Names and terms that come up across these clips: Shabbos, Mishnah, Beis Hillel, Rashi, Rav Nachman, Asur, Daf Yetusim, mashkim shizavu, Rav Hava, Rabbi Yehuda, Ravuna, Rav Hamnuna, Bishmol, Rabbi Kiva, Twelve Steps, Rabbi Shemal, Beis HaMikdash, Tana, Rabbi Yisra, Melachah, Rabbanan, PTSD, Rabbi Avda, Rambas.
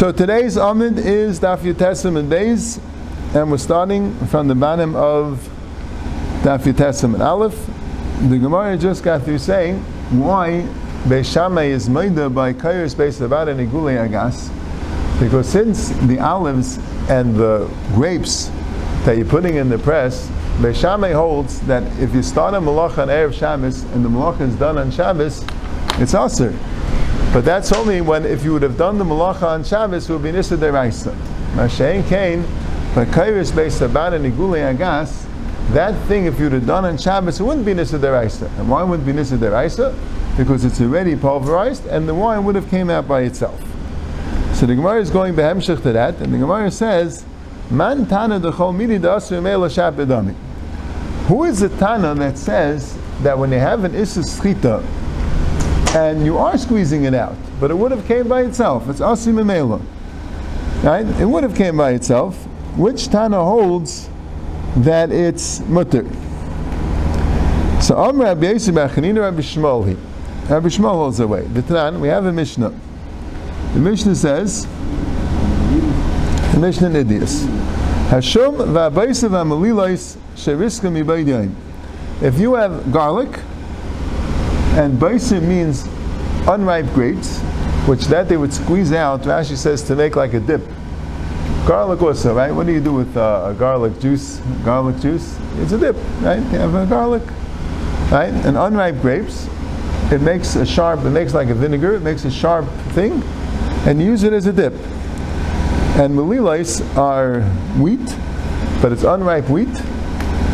So today's Amid is Daf Yetusim and Beis, and we're starting from the bottom of Daf Yetusim and Aleph. The Gemara just got through saying why Beis Shammai is meidah by Kairos Beis Avad and Igulei Agas, because since the olives and the grapes that you're putting in the press, Beis Shammai holds that if you start a Melachah on Erev Shabbos and the Melachah is done on Shabbos, it's Asur. But that's only when, if you would have done the Melachah on Shabbos, it would be nisud haraisa. Mashein Kain, but Kairos Beis Avad and Igulei Agas, that thing, if you would have done on Shabbos, it wouldn't be nisud haraisa. And why wouldn't it be nisud haraisa? Because it's already pulverized, and the wine would have came out by itself. So the Gemara is going behemshich to that, and the Gemara says, "Man Tana dechol midi da'asur meila shap edami." Who is the Tana that says that when you have an Issa schita and you are squeezing it out, but it would have came by itself? It's asur meila, right? It would have came by itself. Which Tana holds that it's mutter? So Amora Rabbi Yisra B'Chanina Rabbi Shemal. Rabbi Shemal holds the way. The Tran, we have a Mishnah. The Mishnah says, the Mishnah in Idias, Hashum v'abaysa v'amalilais sheriska mibaydayim. If you have garlic, and baysa means unripe grapes, which that they would squeeze out, Rashi says, to make like a dip. Garlic also, right? What do you do with garlic juice? Garlic juice, it's a dip, right? You have a garlic, right? And unripe grapes, it makes a sharp, it makes like a vinegar, it makes a sharp thing, and use it as a dip. And melilais are wheat, but it's unripe wheat,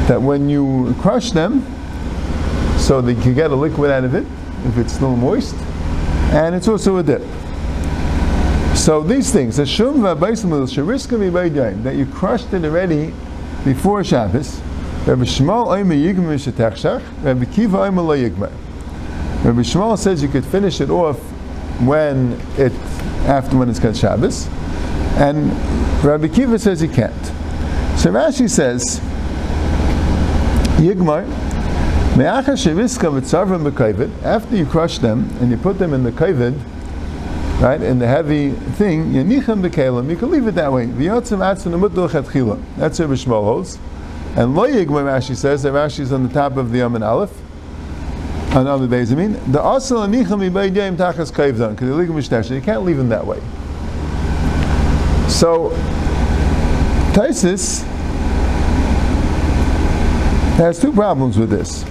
that when you crush them, so that you get a liquid out of it, if it's still moist, and it's also a dip. So these things, that you crushed it already before Shabbos, Rabbi Shmuel, Rabbi Kiva, Rabbi Shemal says you could finish it off when it's got Shabbos, and Rabbi Kiva says you can't. So Rashi says, Yigmar, after you crush them and you put them in the kavod, right, in the heavy thing, Yanicham b'kelim, you can leave it that way. That's Rabbi Shemal holds, and Lo Yigmar Rashi says, that Rashi is on the top of the Yom and Aleph. Another days, the asal anicham ibaydayim tachas kavdan, because they're ligam mishnah. You can't leave them that way. So Taisus has two problems with this.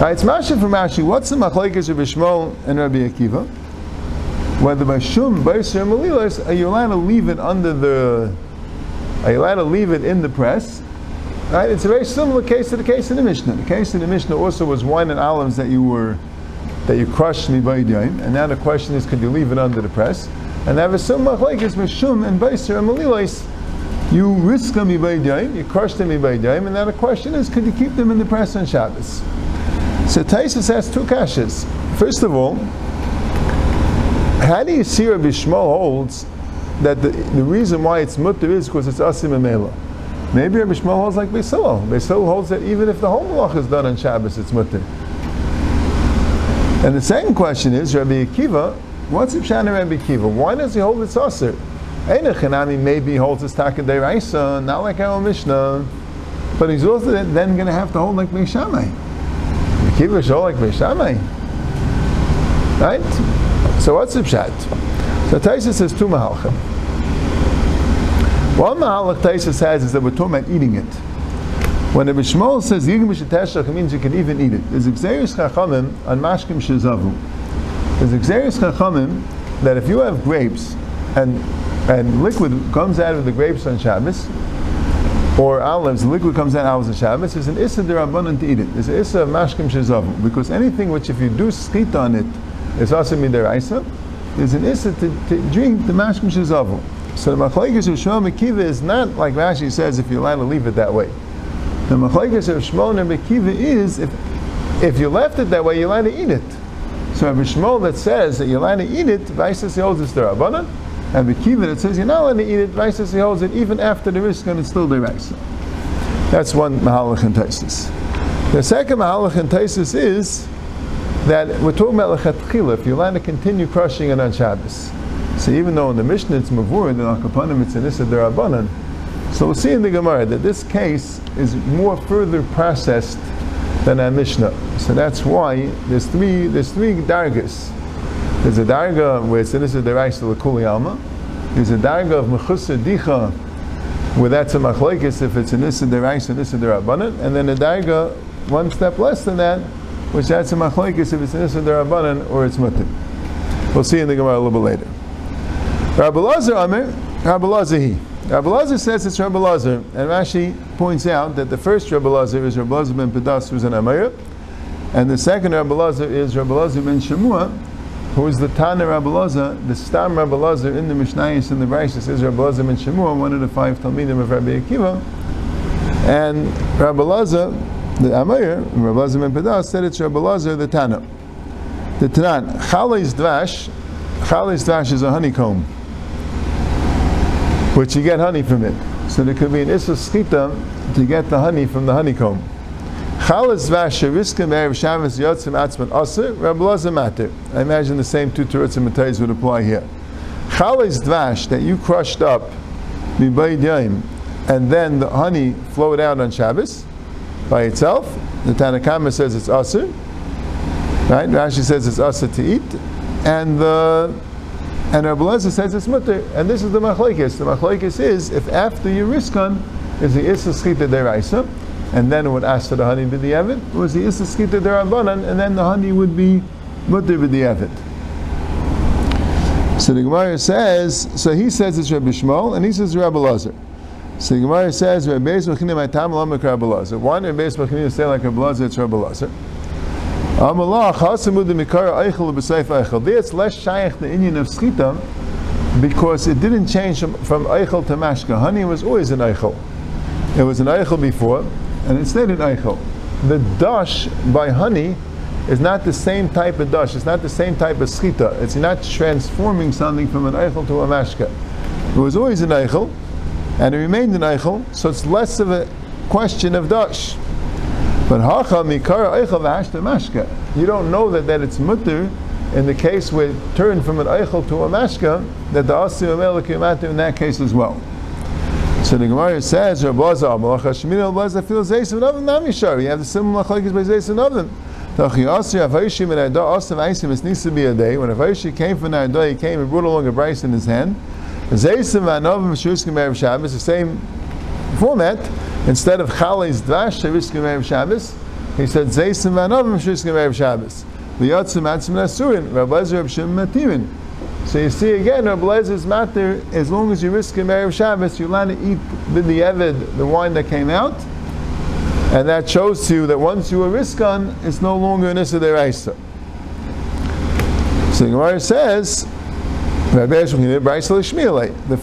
Right, it's Rashi from Rashi. What's the machlekes of Bishmol and Rabbi Akiva? Whether by shum, by ser, melilas, are you allowed to leave it under the? Are you allowed to leave it in the press? Right? It's a very similar case to the case in the Mishnah. The case in the Mishnah also was wine and olives that you crushed mibaydayim, and now the question is, could you leave it under the press? And there was some machlekes mishum and baiser and melilais. You riska mibaydayim, you crushed them mibaydayim, and now the question is, could you keep them in the press on Shabbos? So Taisus has two kashas. First of all, how do you see Rabbi Shemal holds that the reason why it's mutter is because it's asim emela? Maybe Rabbi Shemal holds like Beis Hillel. Beis Hillel holds that even if the whole melachah is done on Shabbos, it's mutter. And the second question is, Rabbi Akiva, what's the pshat of Rabbi Akiva? Why does he hold it's asur? Eina Chanami maybe holds his taka d'oraisa, not like our Mishnah, but he's also then going to have to hold like Beis Shammai. Rabbi Akiva should hold like Beis Shammai. Right? So what's the pshat? So Taisus says two mahalchim. One mahalach Taisus has is that we're talking about eating it. When the Bishmol says it means you can even eat it. There's a xerius chachamim on mashkim shizavu. There's a xerius chachamim that if you have grapes and liquid comes out of the grapes on Shabbos, or olives, liquid comes out of olives on Shabbos, there's an issa d'Rabbanan to eat it. There's an issa of mashkim shizavu, because anything which if you do schita on it is also midar isa. There's an issa to drink the mashkim shizavu. So the machlekes of Shmuel Akiva is not like Rashi says if you're allowed to leave it that way. The machlekes of Shmuel and Akiva is if you left it that way, you're allowed to eat it. So Rabbi Shemal that says that you're allowed to eat it, Vaisas he holds it's the Rabbanan, and Akiva that says you're not allowed to eat it, Vaisas he holds it even after the risk and it's still the Raisa. That's one mahalach and taisis. The second mahalach and taisis is that we're talking about lechatchila, if you're allowed to continue crushing it on Shabbos. So even though in the Mishnah it's mavur, then al kapanim it's an issa d'Rabbanan. So we'll see in the Gemara that this case is more further processed than our Mishnah. So that's why there's three dargas. There's a darga where it's an issa d'Raisa l'kuli alma. There's a darga of mechusa dicha, where that's a machlekes if it's an issa d'Raisa and issa d'Rabbanan, and then a darga one step less than that, which that's a machlekes if it's an issa d'Rabbanan or it's mutter. We'll see in the Gemara a little bit later. Rabbi Elazar says it's Rabbi Elazar, and Rashi points out that the first Rabbi Elazar is Rabbi Elazar ben Pedas, who's an Amora, and the second Rabbi Elazar is Rabbi Elazar ben Shemua, who is the Tana Rabbi Elazar, the Stam Rabbi Elazar in the Mishnayos and the Braisah is Rabbi Elazar ben Shemua, one of the 5 Talmidim of Rabbi Akiva, and Rabbi Elazar, the Amora, and Rabbi Elazar ben Pedas said it's Rabbi Elazar the Tana. The Tana, Chalais Dvash is a honeycomb, which you get honey from it. So there could be an Issa Schita to get the honey from the honeycomb. Chalais Vash Sheriskim Erev Shabbos Yotzim Atzman Asur Rabbi Elazar Matir. I imagine the same two Torahs and Matayos would apply here. Chalais Dvash that you crushed up Mibayid Yom, and then the honey flowed out on Shabbos by itself. The Tanakhama says it's Asur. Right? Rashi says it's Asur to eat. And Rabbi Elazar says it's mutter, and this is the machlekes. The machlekes is if after you riskan is the issa schita deraisa, and then it would ask for the honey b'di'avad, or is the issa schita derabanan, and then the honey would be mutter b'di'avad. So the Gemara says, so he says it's Rabbi Shemal, and he says Rabbi Elazar. So the Gemara says, one Rabbi Elazar say like Rabbi Elazar, it's Rabbi Elazar. There it's less shaykh the Indian of schita, because it didn't change from eichel to mashka. Honey was always an eichel. It was an eichel before, and it stayed an eichel. The dash by honey is not the same type of dash. It's not the same type of schita. It's not transforming something from an eichel to a mashka. It was always an eichel, and it remained an eichel, so it's less of a question of dash. But hacha mikara eichel v'ashta mashka. You don't know that it's mutter in the case where it turned from an eichel to a mashka, that the asu amelakim matter in that case as well. So the Gemara says, Reb Bazaar, Melachah Shemina, Reb Bazaar feels zayson of them namishar. You have the similar machlekes by zayson of them. Tachi asu avayishi min adah asu vayisim es nisa biyaday. When avayishi came from adah, he came and brought along a brace in his hand. Zayson v'anovim shuskim erev Shabbos, the same format. Instead of Chalais Dvash Sheriskim Erev Shabbos, he said Zeisim Vanovim Sheriskim Erev Shabbos. Liyotzim Atzim Nasurin, Rabbi Elazar Reb Shimon Matirin. So you see again, Rabbi Elazar's matter, as long as you Riskim Erev Shabbos, you're allowed to eat b'di'avad the wine that came out, and that shows to you that once you were Riskan, it's no longer an Issa d'Raisa. So the Gemara says, the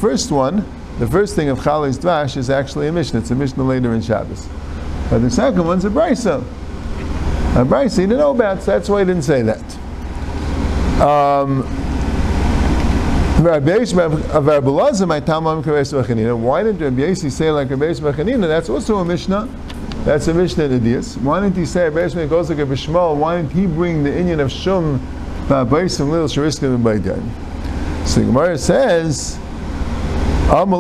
first one, the first thing of Chalais Dvash is actually a Mishnah. It's a Mishnah later in Shabbos. But the second one's a Braisah. A Braisah he didn't know about, so that's why he didn't say that. Why didn't Rabbi Yisra say like Rabbi Yisra? That's also a Mishnah. That's a Mishnah in Adiyas. Why didn't he say Rabbi Yisra goes like a Bishmol? Why didn't he bring the Indian of Shum, Ba'abaysim, Little Shariska, and Ba'adan? So Gemara says, didn't it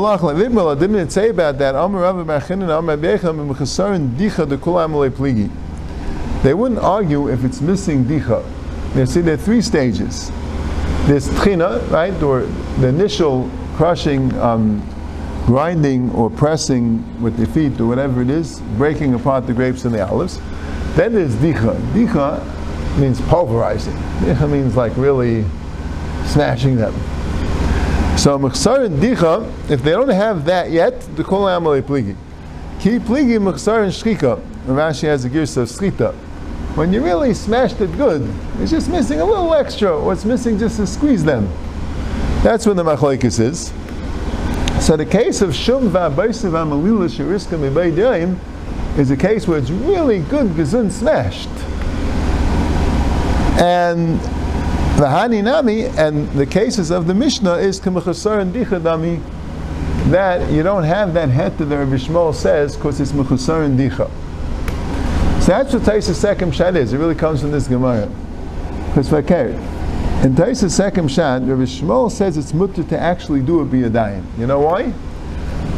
say about that? They wouldn't argue if it's missing dicha. They see there are 3 stages. There's tchina, right, or the initial crushing, grinding or pressing with your feet or whatever it is, breaking apart the grapes and the olives. Then there's dicha. Dicha means pulverizing. Dicha means like really smashing them. So mechsar and dicha, if they don't have that yet, the kol amalei pligi. Ki pligi mechsar and shchika. Rashi has a girsa of shchita. When you really smashed it good, it's just missing a little extra, or it's missing just to squeeze them. That's when the machlekes is. So the case of shum va'abaysiv amalila shiriska mibaydayim is a case where it's really good gazun smashed. And the hani nami, and the cases of the Mishnah is k'mechasar and dichadami, that you don't have that het that the Rabbi Shemal says because it's mechasar and dicha. So that's what Taisa Sekem Shad is. It really comes from this Gemara. Because In Taisa Sechem Shad, Rabbi Shemal says it's mutter to actually do it biyadayim. You know why?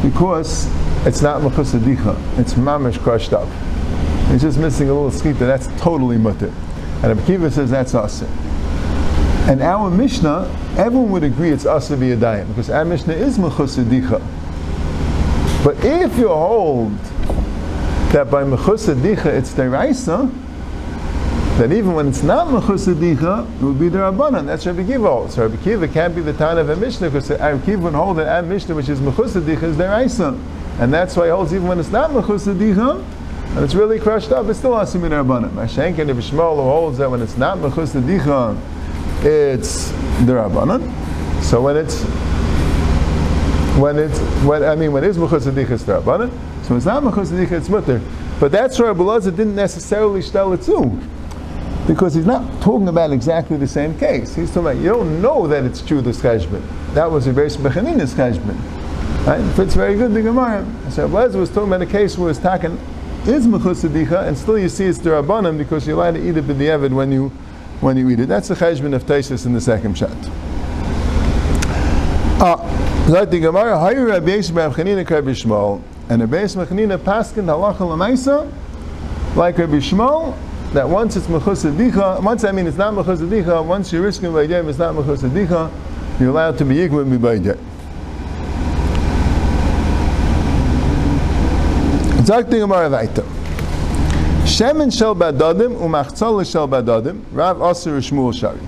Because it's not mechus adicha. It's mamish crushed up. It's just missing a little skita. That's totally mutter. And Rabbi Kiva says that's asur. And our Mishnah, everyone would agree it's asur biyadayim because our Mishnah is mechus adicha. But if you hold that by mechus adicha it's deraisa, that even when it's not mechus adicha, it would be the Rabbanan. That's Rabbi Kiva. So Rabbi Kiva can't be the Tana of a Mishnah because Rabbi Kiva would hold that a Mishnah which is mechus adicha is deraisa, and that's why he holds even when it's not mechus adicha and it's really crushed up, it's still asur min Rabbanan. Mashenka and Rabbi Shemal holds that when it's not mechus adicha, it's the Rabbanan. So when it is mechus adicha, it's the Rabbanan. So when it's not mechus adicha, it's mutter. But that's why Rabbi Elazar didn't necessarily shtel it too, because he's not talking about exactly the same case. He's talking about, you don't know that it's true, this cheshbon. That was a very bechaninus cheshbon. Right? It fits very good, the Gemara. So Rabbi Elazar was talking about a case where his taken is mechus adicha, and still you see it's the Rabbanan because you're allowed to eat it in the Eved when you eat it. That's the cheshbon of Tosfos in the second shot. Like the Gemara, Hayu Rabbi Yisra ben Chanina k'Rabbi Shemal, and Rabbi Yisra ben Chanina paskin halacha l'maisa like Rabbi Shemal, that once it's mechus adicha, it's not mechus adicha, once you're risking b'yadayim, it's not mechus adicha, you're allowed to be yigmim b'yadayim. Zak the Gemara vayta. Shemen shel badadim umachzal shel badadim rav asur shmuel shari.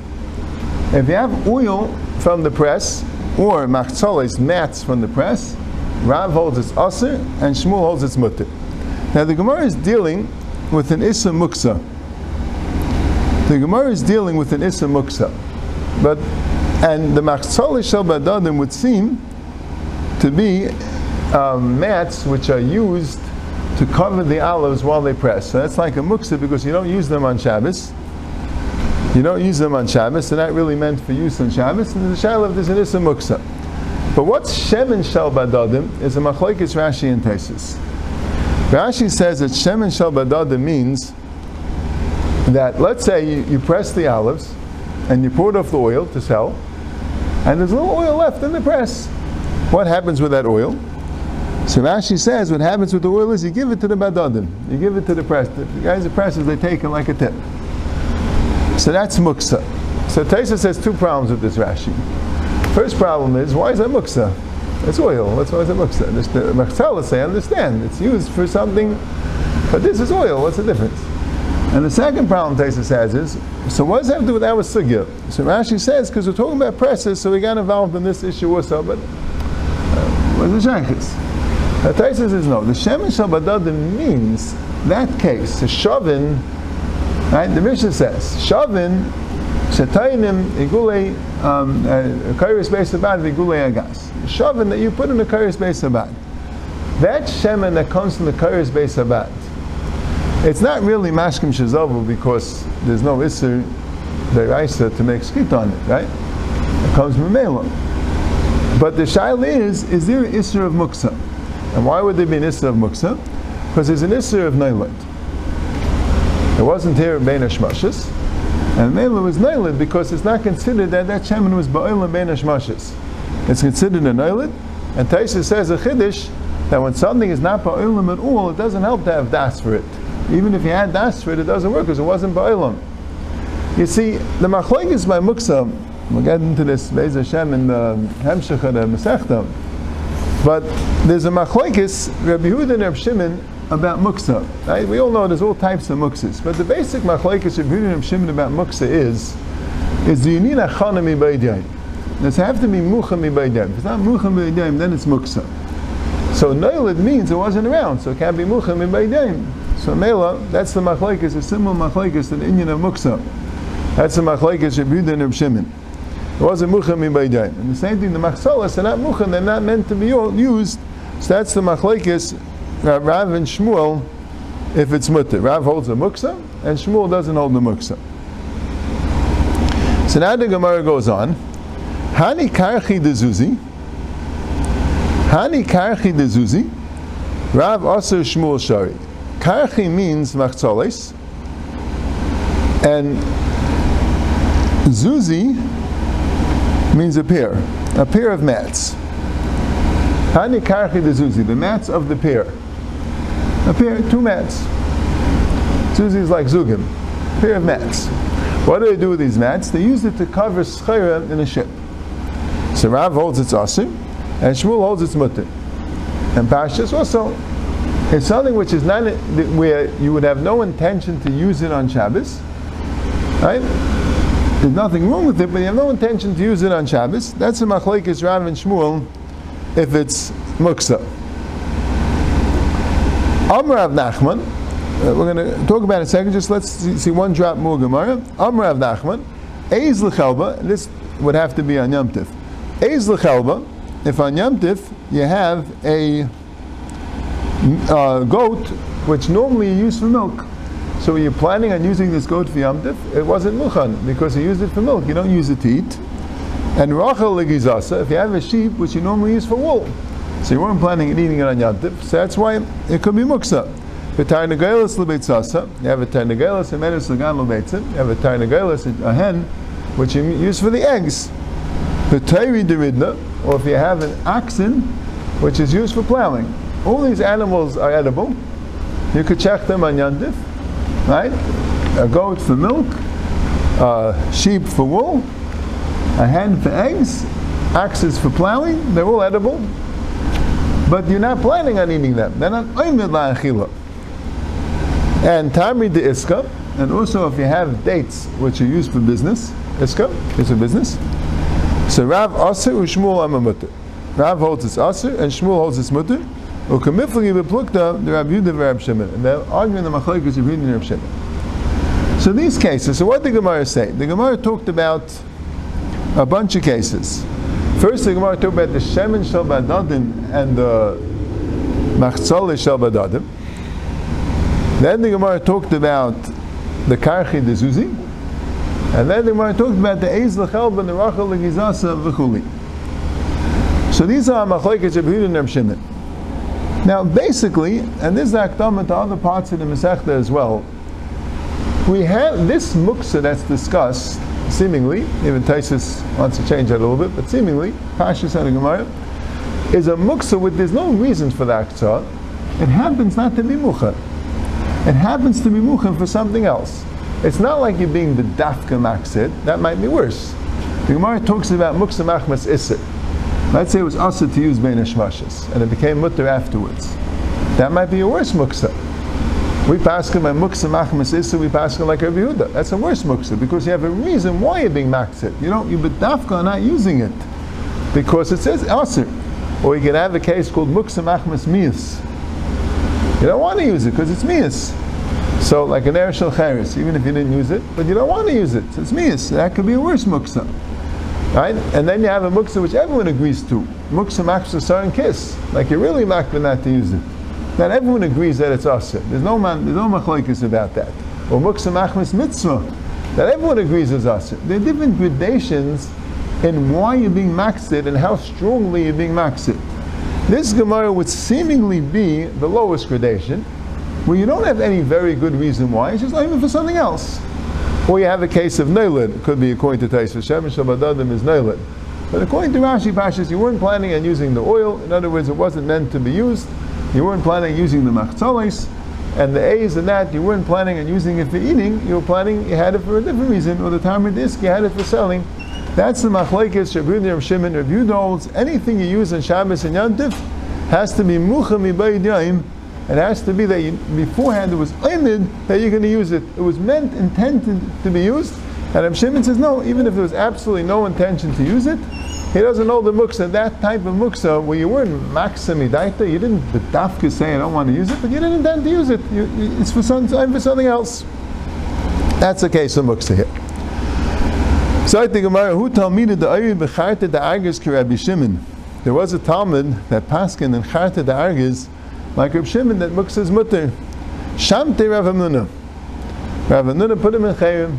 If you have oil from the press, or machzal is mats from the press, Rav holds its asur and Shmuel holds its mutter. Now the Gemara is dealing with an Issa muksa. But, and the machzal shel badadim would seem to be mats which are used to cover the olives while they press. So that's like a muksa because you don't use them on Shabbos. They're not really meant for use on Shabbos. And the shaila of this is an Issa muksa. But what's shemen shel badadim is a machlokes Rashi and Tosfos. Rashi says that shemen shel badadim means that, let's say you press the olives and you poured off the oil to sell, and there's a little oil left in the press. What happens with that oil? So Rashi says what happens with the oil is you give it to the badadim. You give it to the press. The guys at presses, they take it like a tip. So that's muksa. So Tosfos has two problems with this Rashi. First problem is, why is that muksa? It's oil. That's why it's a muksa. The machzalas, they understand, it's used for something, but this is oil. What's the difference? And the second problem Tosfos has is, so what does that have to do with our sugya? So Rashi says, because we're talking about presses, so we got involved in this issue also, but what's the shaychus? Tosfos says no. The shemen shel badadim means that case. The shavin, right? The Mishnah says shavin shetainim igulei kairis beis avad igulei agas. Shavin that you put in the kairis beis avad. That shemen that comes from the kairis beis avad, it's not really mashkim shizavu because there's no issur deraisa to make skit on it, right? It comes from meila. But the shaila is there an issur of muksa? And why would there be an issur of muksa? Because there's an issur of nailat. It wasn't here in Bein Hashmashis, and Mela was Nailid because it's not considered that Shemin was Ba'il and Bein Hashmashis. It's considered a Nailid, and Taisa says a Chiddush that when something is not Ba'ilim at all, it doesn't help to have Das for it. Even if you had Das for it, it doesn't work because it wasn't Ba'ilim. You see, the Machlokes by Muksa, we'll get into this Be'ez Hashem in the Hemshech of the Masechta, but there's a Machlokes, Rabbi Yehuda and Rabbi Shimon, about muksa, right? We all know there's all types of muksas, but the basic machlokes of Yehuda and Shimon about muksa is you need achana mibaydayim. Does have to be mucha mibaydayim? If it's not mucha mibaydayim, then it's muksa. So noilid means it wasn't around, so it can't be mucha mibaydayim. So mela, that's the machlokes, a similar machlokes to the inyan of muksa. That's the machlokes of Yehuda and Shimon. It wasn't mucha mibaydayim. And the same thing, the machzalas are not mucha; they're not meant to be used. So that's the machlokes. Rav and Shmuel, if it's mutter, Rav holds a muksa and Shmuel doesn't hold the muksa. So now the Gemara goes on. Hani karchi de zuzi. Rav asur Shmuel shari. Karchi means machzales, and Zuzi means a pair of mats. Hanikarchi de Zuzi, the mats of the pair. A pair, two mats. Zuzi is like Zugim, a pair of mats. What do they do with these mats? They use it to cover schera in a ship. So Rav holds its Asur, and Shmuel holds its Mutter. And Pashas also. It's something which is not, where you would have no intention to use it on Shabbos, right? There's nothing wrong with it, but you have no intention to use it on Shabbos. That's a machlekes Rav and Shmuel, if it's muksa. Amar Rav Nachman, we're going to talk about in a second, just let's see one drop more Gemara. Amar Rav Nachman, Eiz l'chelba, this would have to be on Yom Tov. Eiz l'chelba, if on Yom Tov you have a goat, which normally you use for milk. So when you're planning on using this goat for Yom Tov, it wasn't muchan, because you used it for milk, you don't use it to eat. And rachel legizasa, if you have a sheep, which you normally use for wool. So you weren't planning on eating it on Yom Tov, so that's why it could be muksa. You have a tarnagelis, a menes lagan lebeitzim, you have a tarnagelis, a hen, which you use for the eggs. The tayri deridna, or if you have an oxen, which is used for plowing. All these animals are edible. You could check them on Yom Tov, right? A goat for milk, a sheep for wool, a hen for eggs, axes for plowing. They're all edible, but you're not planning on eating them. They're not oimid la'achila. And tamri de iska, and also if you have dates which are used for business, iska is for business. So Rav Asur u'Shmuel amar mutter. Rav holds its Asur and Shmuel holds its mutter. And they're arguing the machlokes of Yehuda and Reb Shimon. So these cases, so what did the Gemara say? The Gemara talked about a bunch of cases. First, the Gemara talked about the Shemin Shel Badadim and the Machzole Shel Badadim. Then the Gemara talked about the Karchi de Zuzi. And then the Gemara talked about the Eiz L'Chelba and the Rachel L'Gizasa V'chuli. So these are machlokes of Yehuda and Reb Shimon. Now, basically, and this is akdama to other parts of the Masechta as well, we have this muksa that's discussed, seemingly, even Taisus wants to change that a little bit, but seemingly, Pashas and Gemara, is a muksa with there's no reason for the aktzah. It happens not to be mukha. It happens to be mukha for something else. It's not like you're being the dafka maksid, that might be worse. The Gemara talks about muksa machmas Issa. Let's say it was asur to use bein hashmashas, and it became mutter afterwards. That might be a worse muksa. We paskin by muksa machmas issa, we paskin like Rabbi Yehuda. That's a worse muksa, because you have a reason why you're being maksit. You bedafka are not using it, because it says asur. Or you can have a case called muksa machmas miyas. You don't want to use it, because it's miyas. So like an eresh al-charis, even if you didn't use it, but you don't want to use it, so it's miyas. That could be a worse muksa. Right? And then you have a muksa which everyone agrees to. Muksa machmas asur and kiss. Like you're really makbid not to use it. Not everyone agrees that it's asur. There's no machlokes about that. Or muksa machmas mitzvah. That everyone agrees is asur. There are different gradations in why you're being maksid and how strongly you're being maksid. This Gemara would seemingly be the lowest gradation, where you don't have any very good reason why. It's just like for something else. Or you have a case of Neilid, could be according to Tosfos, Shemin Shel Badadim is Neilid. But according to Rashi Pashas, you weren't planning on using the oil, in other words, it wasn't meant to be used, you weren't planning on using the machzolis, and the A's and that, you weren't planning on using it for eating, you had it for a different reason, or the Talmud Disk, you had it for selling. That's the machlokes, Rabbi Yehuda, Reb Shimon, Rabbi Yehuda holds, anything you use on Shabbos and Yom Tov has to be mucha mibayid yaim. It has to be that beforehand it was oimid that you're going to use it. It was meant, intended to be used. And Reb Shimon says, no, even if there was absolutely no intention to use it, he doesn't know the muksa, that type of muksa, where you weren't maksamidaita, you didn't the dafka say, I don't want to use it, but you didn't intend to use it. It's for something else. That's the case of muksa here. So I think Amora, who talmided the ayri b'charta da'argis k'Rabbi Shimon? There was a Talmud that paskin in charta da'argis like Reb Shimon, that muksa is mutter. Shamte Rav Hamnuna. Rav Hamnuna put him in chayim.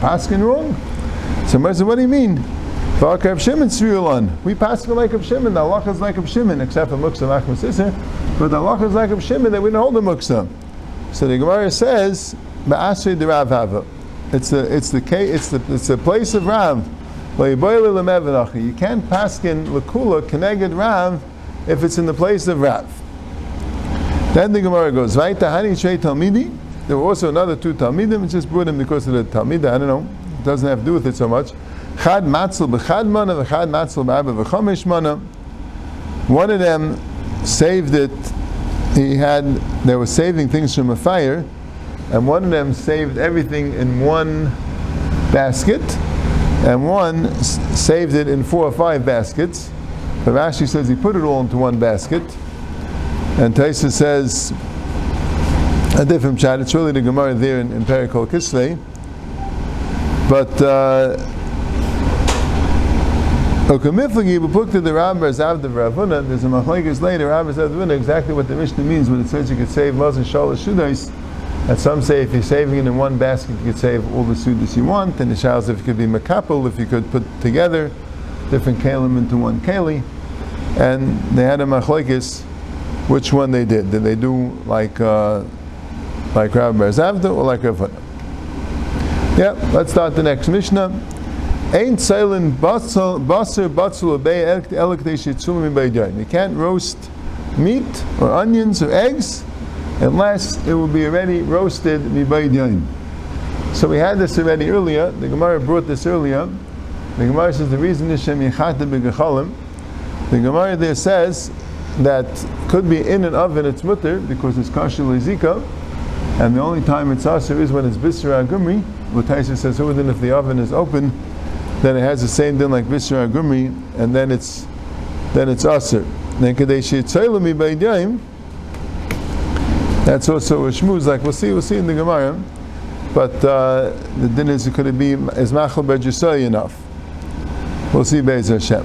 Paskin wrong. So Moses, what do you mean? V'alka Reb Shimon tzviulan. We paskin like Reb Shimon. The halacha is like Reb Shimon, except for muksa machmas issa. But the halacha is like Reb Shimon that we don't hold the muksa. So the Gemara says, ba'asri de Rav Hava. It's the place of Rav. You can't paskin l'kula keneged Rav if it's in the place of Rav. Then the Gemara goes, there were also another two Talmidim, just brought him because of the Talmidah, I don't know, it doesn't have to do with it so much. One of them saved it, they were saving things from a fire, and one of them saved everything in one basket, and one saved it in 4 or 5 baskets. But Rashi says he put it all into one basket, and Tosfos says a different chat. It's really the Gemara there in Perikol Kislei, but Okamiflegi bepukta the Rambas avdav Ravuna. There's a machlekes later Rambas avdav Ravuna exactly what the Mishnah means when it says you could save Mos and Shalosh Sudos. And some say if you're saving it in one basket, you could save all the sudas you want. And the shaylos if it could be makapel, if you could put together different kalim into one keli. And they had a machlekes which one they did. Did they do like Rabbi Avda or like Rav Huna? Yeah, let's start the next Mishnah. Ain't silent basar batzul bay elkdeshitsumim bay dain. You can't roast meat or onions or eggs unless it will be already roasted mibaydain. So we had this already earlier. The Gemara brought this earlier. The Gemara says the reason is Shem Yechata B'Gechalim. The Gemara there says that could be in an oven it's mutter because it's kasher lezika, and the only time it's asur is when it's bisra gumri. L'taisa says so then if the oven is open, then it has the same din like bisra gumri, and then it's asur. Then kadeshi tzayla mibaydain. That's also a shmuz, like we'll see in the Gemara, but the din is could it be is machal b'jisoy enough? We'll see Beis Hashem.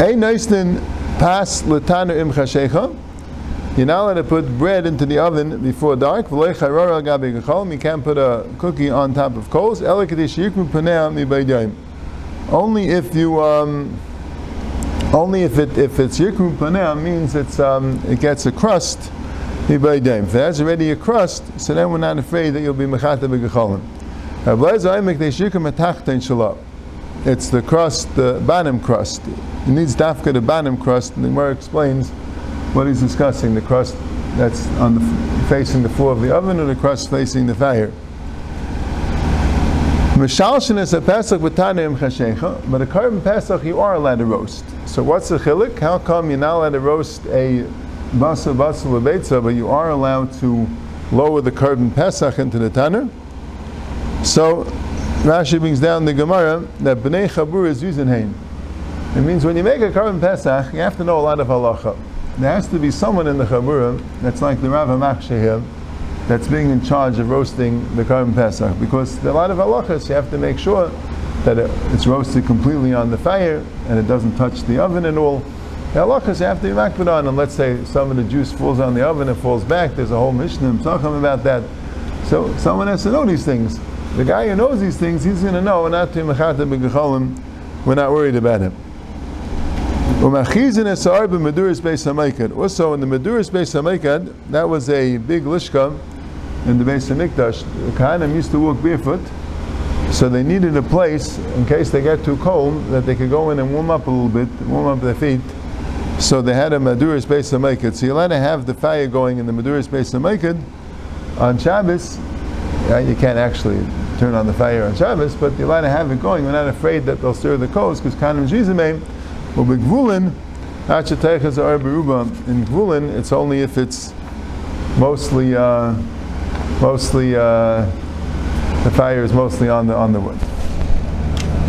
Ein noistin pass l'tana im chashecha. You're not allowed to put bread into the oven before dark. V'loy charor al gabi gachol. You can't put a cookie on top of coals. Ela kadesh yikmu panei mibaydayim. Only if it's yikmu panei means it gets a crust. If that's already a crust, so then we're not afraid that you'll be mechata b'gecholim. It's the crust, the bottom crust. It needs dafka the bottom crust, and the Gemara explains what he's discussing: the crust that's on the facing the floor of the oven, or the crust facing the fire. But a korban pesach you are allowed to roast. So what's the chiluk? How come you're not allowed to roast a Basa lebeitza, but you are allowed to lower the korban pesach into the Tana? So Rashi brings down the Gemara that bnei chabur is yuzenhein. It means when you make a korban pesach, you have to know a lot of halacha. There has to be someone in the chabura that's like the Rav HaMachsheh here, that's being in charge of roasting the korban pesach, because there are a lot of halachas. You have to make sure that it's roasted completely on the fire and it doesn't touch the oven at all. The halachas you have to be makbid on, and let's say some of the juice falls on the oven and falls back. There's a whole Mishnah Pesachim about that. So someone has to know these things. The guy who knows these things, he's going to know. We're not worried about him. Also in the Maduras Beis HaMaiqad, that was a big lishka in the Beis HaMikdash. The Kohanim used to walk barefoot, so they needed a place in case they got too cold that they could go in and warm up a little bit, warm up their feet. So they had a Maduras Beis HaMaiqad. So you're allowed to have the fire going in the Maduras Beis HaMaiqad on Shabbos. You can't actually turn on the fire on Shabbos, but you're allowed to have it going. We're not afraid that they'll stir the coals, because Kanim Jizimeh, or B'Gvulin, Achataychaz or Beruba. In Gvulin, it's only if it's mostly the fire is mostly on the wood.